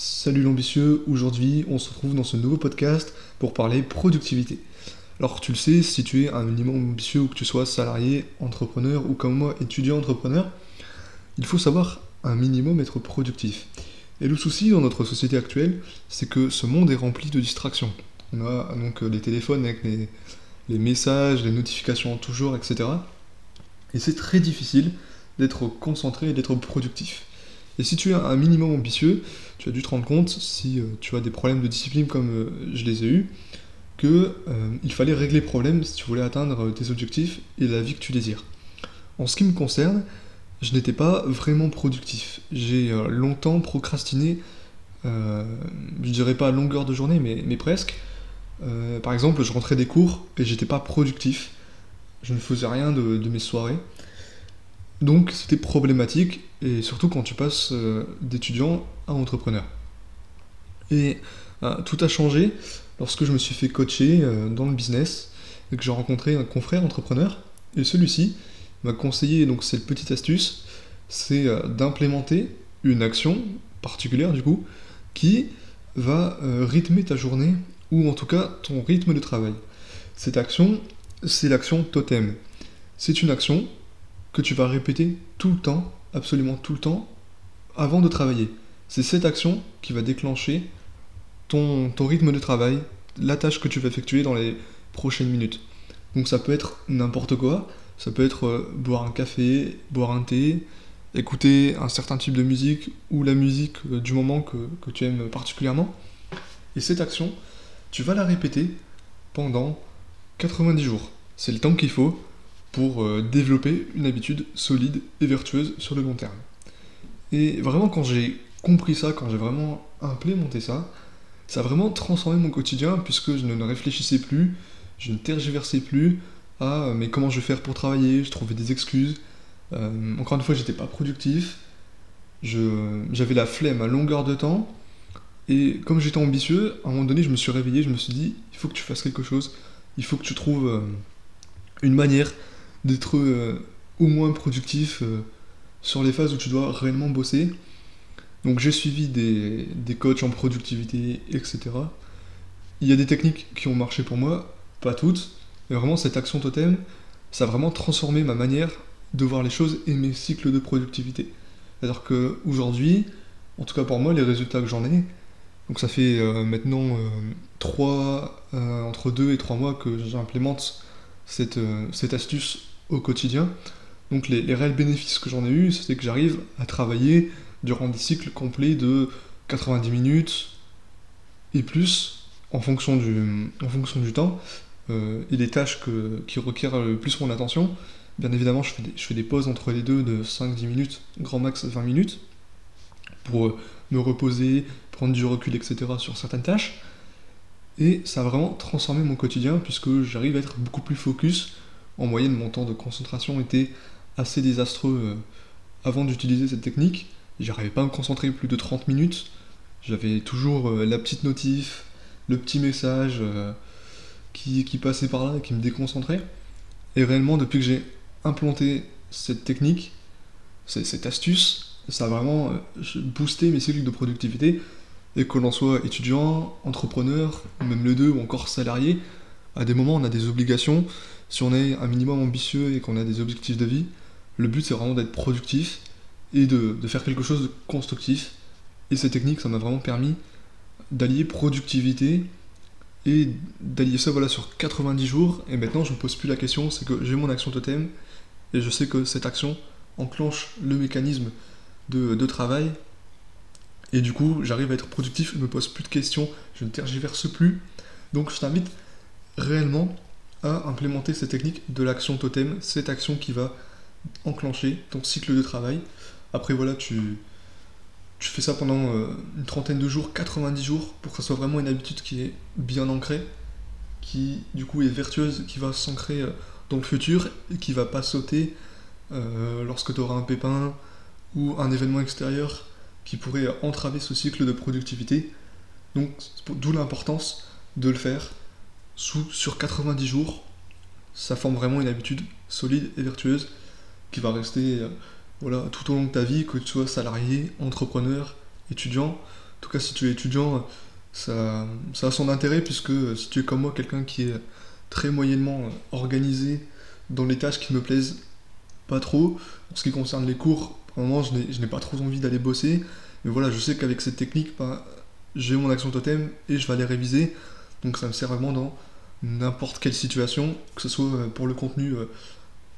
Salut l'ambitieux, aujourd'hui on se retrouve dans ce nouveau podcast pour parler productivité. Alors tu le sais, si tu es un minimum ambitieux ou que tu sois salarié, entrepreneur ou comme moi étudiant entrepreneur, il faut savoir un minimum être productif. Et le souci dans notre société actuelle, c'est que ce monde est rempli de distractions. On a donc les téléphones avec les messages, les notifications en tout genre, etc. Et c'est très difficile d'être concentré et d'être productif. Et si tu es un minimum ambitieux, tu as dû te rendre compte, si tu as des problèmes de discipline comme je les ai eus, qu'il fallait régler le problème si tu voulais atteindre tes objectifs et la vie que tu désires. En ce qui me concerne, je n'étais pas vraiment productif. J'ai longtemps procrastiné, je dirais pas à longueur de journée, mais presque. Par exemple, je rentrais des cours et j'étais pas productif. Je ne faisais rien de mes soirées. Donc c'était problématique, et surtout quand tu passes d'étudiant à entrepreneur. Et tout a changé lorsque je me suis fait coacher dans le business et que j'ai rencontré un confrère entrepreneur, et celui-ci m'a conseillé donc cette petite astuce, c'est d'implémenter une action particulière du coup qui va rythmer ta journée, ou en tout cas ton rythme de travail. Cette action, c'est l'action totem. C'est une action que tu vas répéter tout le temps, absolument tout le temps, avant de travailler. C'est cette action qui va déclencher ton rythme de travail, la tâche que tu vas effectuer dans les prochaines minutes. Donc ça peut être n'importe quoi, ça peut être boire un café, boire un thé, écouter un certain type de musique ou la musique du moment que tu aimes particulièrement. Et cette action, tu vas la répéter pendant 90 jours. C'est le temps qu'il faut pour développer une habitude solide et vertueuse sur le long terme. Et vraiment quand j'ai compris ça, quand j'ai vraiment implémenté ça, ça a vraiment transformé mon quotidien, puisque je ne réfléchissais plus, je ne tergiversais plus à mais comment je vais faire pour travailler, je trouvais des excuses, encore une fois j'étais pas productif, j'avais la flemme à longueur de temps, et comme j'étais ambitieux, à un moment donné je me suis réveillé, je me suis dit il faut que tu fasses quelque chose, il faut que tu trouves une manière d'être au moins productif sur les phases où tu dois réellement bosser. Donc j'ai suivi des coachs en productivité, etc. Il y a des techniques qui ont marché pour moi, pas toutes, mais vraiment cette action totem, ça a vraiment transformé ma manière de voir les choses et mes cycles de productivité. C'est-à-dire qu'aujourd'hui, en tout cas pour moi, les résultats que j'en ai, donc ça fait maintenant entre 2 et 3 mois que j'implémente cette astuce au quotidien. Donc les réels bénéfices que j'en ai eu, c'est que j'arrive à travailler durant des cycles complets de 90 minutes et plus en fonction du temps et des tâches qui requièrent le plus mon attention. Bien évidemment, je fais des pauses entre les deux de 5-10 minutes, grand max 20 minutes, pour me reposer, prendre du recul, etc. sur certaines tâches. Et ça a vraiment transformé mon quotidien, puisque j'arrive à être beaucoup plus focus. En moyenne, mon temps de concentration était assez désastreux avant d'utiliser cette technique. J'arrivais pas à me concentrer plus de 30 minutes. J'avais toujours la petite notif, le petit message qui passait par là et qui me déconcentrait. Et réellement, depuis que j'ai implanté cette technique, cette astuce, ça a vraiment boosté mes cycles de productivité. Et que l'on soit étudiant, entrepreneur, même les deux, ou encore salarié, à des moments on a des obligations. Si on est un minimum ambitieux et qu'on a des objectifs de vie, le but c'est vraiment d'être productif et de faire quelque chose de constructif. Et cette technique, ça m'a vraiment permis d'allier productivité et d'allier ça sur 90 jours. Et maintenant je ne me pose plus la question, c'est que j'ai mon action totem et je sais que cette action enclenche le mécanisme de travail. Et du coup, j'arrive à être productif, je ne me pose plus de questions, je ne tergiverse plus. Donc je t'invite réellement à implémenter cette technique de l'action totem, cette action qui va enclencher ton cycle de travail. Après voilà, tu fais ça pendant une trentaine de jours, 90 jours, pour que ça soit vraiment une habitude qui est bien ancrée, qui du coup est vertueuse, qui va s'ancrer dans le futur, et qui va pas sauter lorsque tu auras un pépin ou un événement extérieur qui pourrait entraver ce cycle de productivité. Donc d'où l'importance de le faire sur 90 jours. Ça forme vraiment une habitude solide et vertueuse qui va rester tout au long de ta vie, que tu sois salarié, entrepreneur, étudiant. tout cas, si tu es étudiant, ça a son intérêt, puisque si tu es comme moi, quelqu'un qui est très moyennement organisé dans les tâches qui me plaisent pas trop, en ce qui concerne les cours, pour le moment, je n'ai pas trop envie d'aller bosser. Mais voilà, je sais qu'avec cette technique, j'ai mon action totem et je vais aller réviser. Donc ça me sert vraiment dans n'importe quelle situation, que ce soit pour le contenu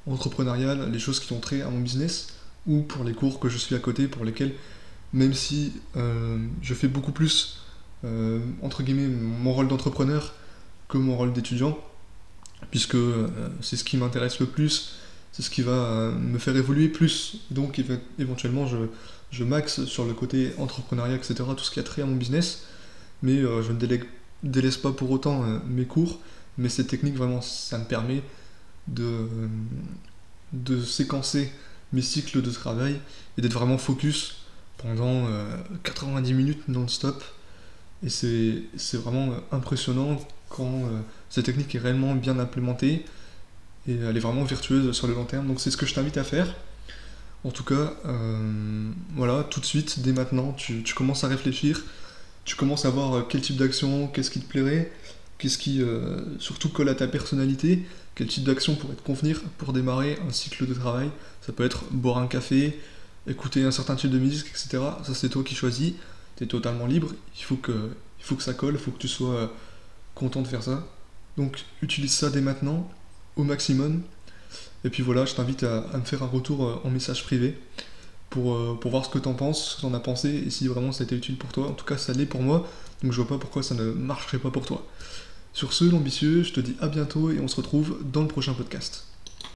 entrepreneurial, les choses qui ont trait à mon business, ou pour les cours que je suis à côté, pour lesquels, même si je fais beaucoup plus, entre guillemets, mon rôle d'entrepreneur que mon rôle d'étudiant, puisque c'est ce qui m'intéresse le plus, c'est ce qui va me faire évoluer plus. Donc éventuellement, je maxe sur le côté entrepreneuriat, etc., tout ce qui a trait à mon business, mais je ne délaisse pas pour autant mes cours, mais cette technique, vraiment, ça me permet de séquencer mes cycles de travail et d'être vraiment focus pendant 90 minutes non-stop. Et c'est vraiment impressionnant quand cette technique est réellement bien implémentée et elle est vraiment vertueuse sur le long terme. Donc c'est ce que je t'invite à faire. En tout cas, voilà, tout de suite, dès maintenant, tu commences à réfléchir, tu commences à voir quel type d'action, qu'est-ce qui te plairait, qu'est-ce qui surtout colle à ta personnalité, quel type d'action pourrait te convenir pour démarrer un cycle de travail. Ça peut être boire un café, écouter un certain type de musique, etc. Ça, c'est toi qui choisis, tu es totalement libre, il faut que ça colle, il faut que tu sois content de faire ça. Donc utilise ça dès maintenant, au maximum. Et puis voilà, je t'invite à me faire un retour en message privé pour voir ce que t'en penses, ce que t'en as pensé, et si vraiment ça a été utile pour toi. En tout cas, ça l'est pour moi, donc je vois pas pourquoi ça ne marcherait pas pour toi. Sur ce, l'ambitieux, je te dis à bientôt et on se retrouve dans le prochain podcast.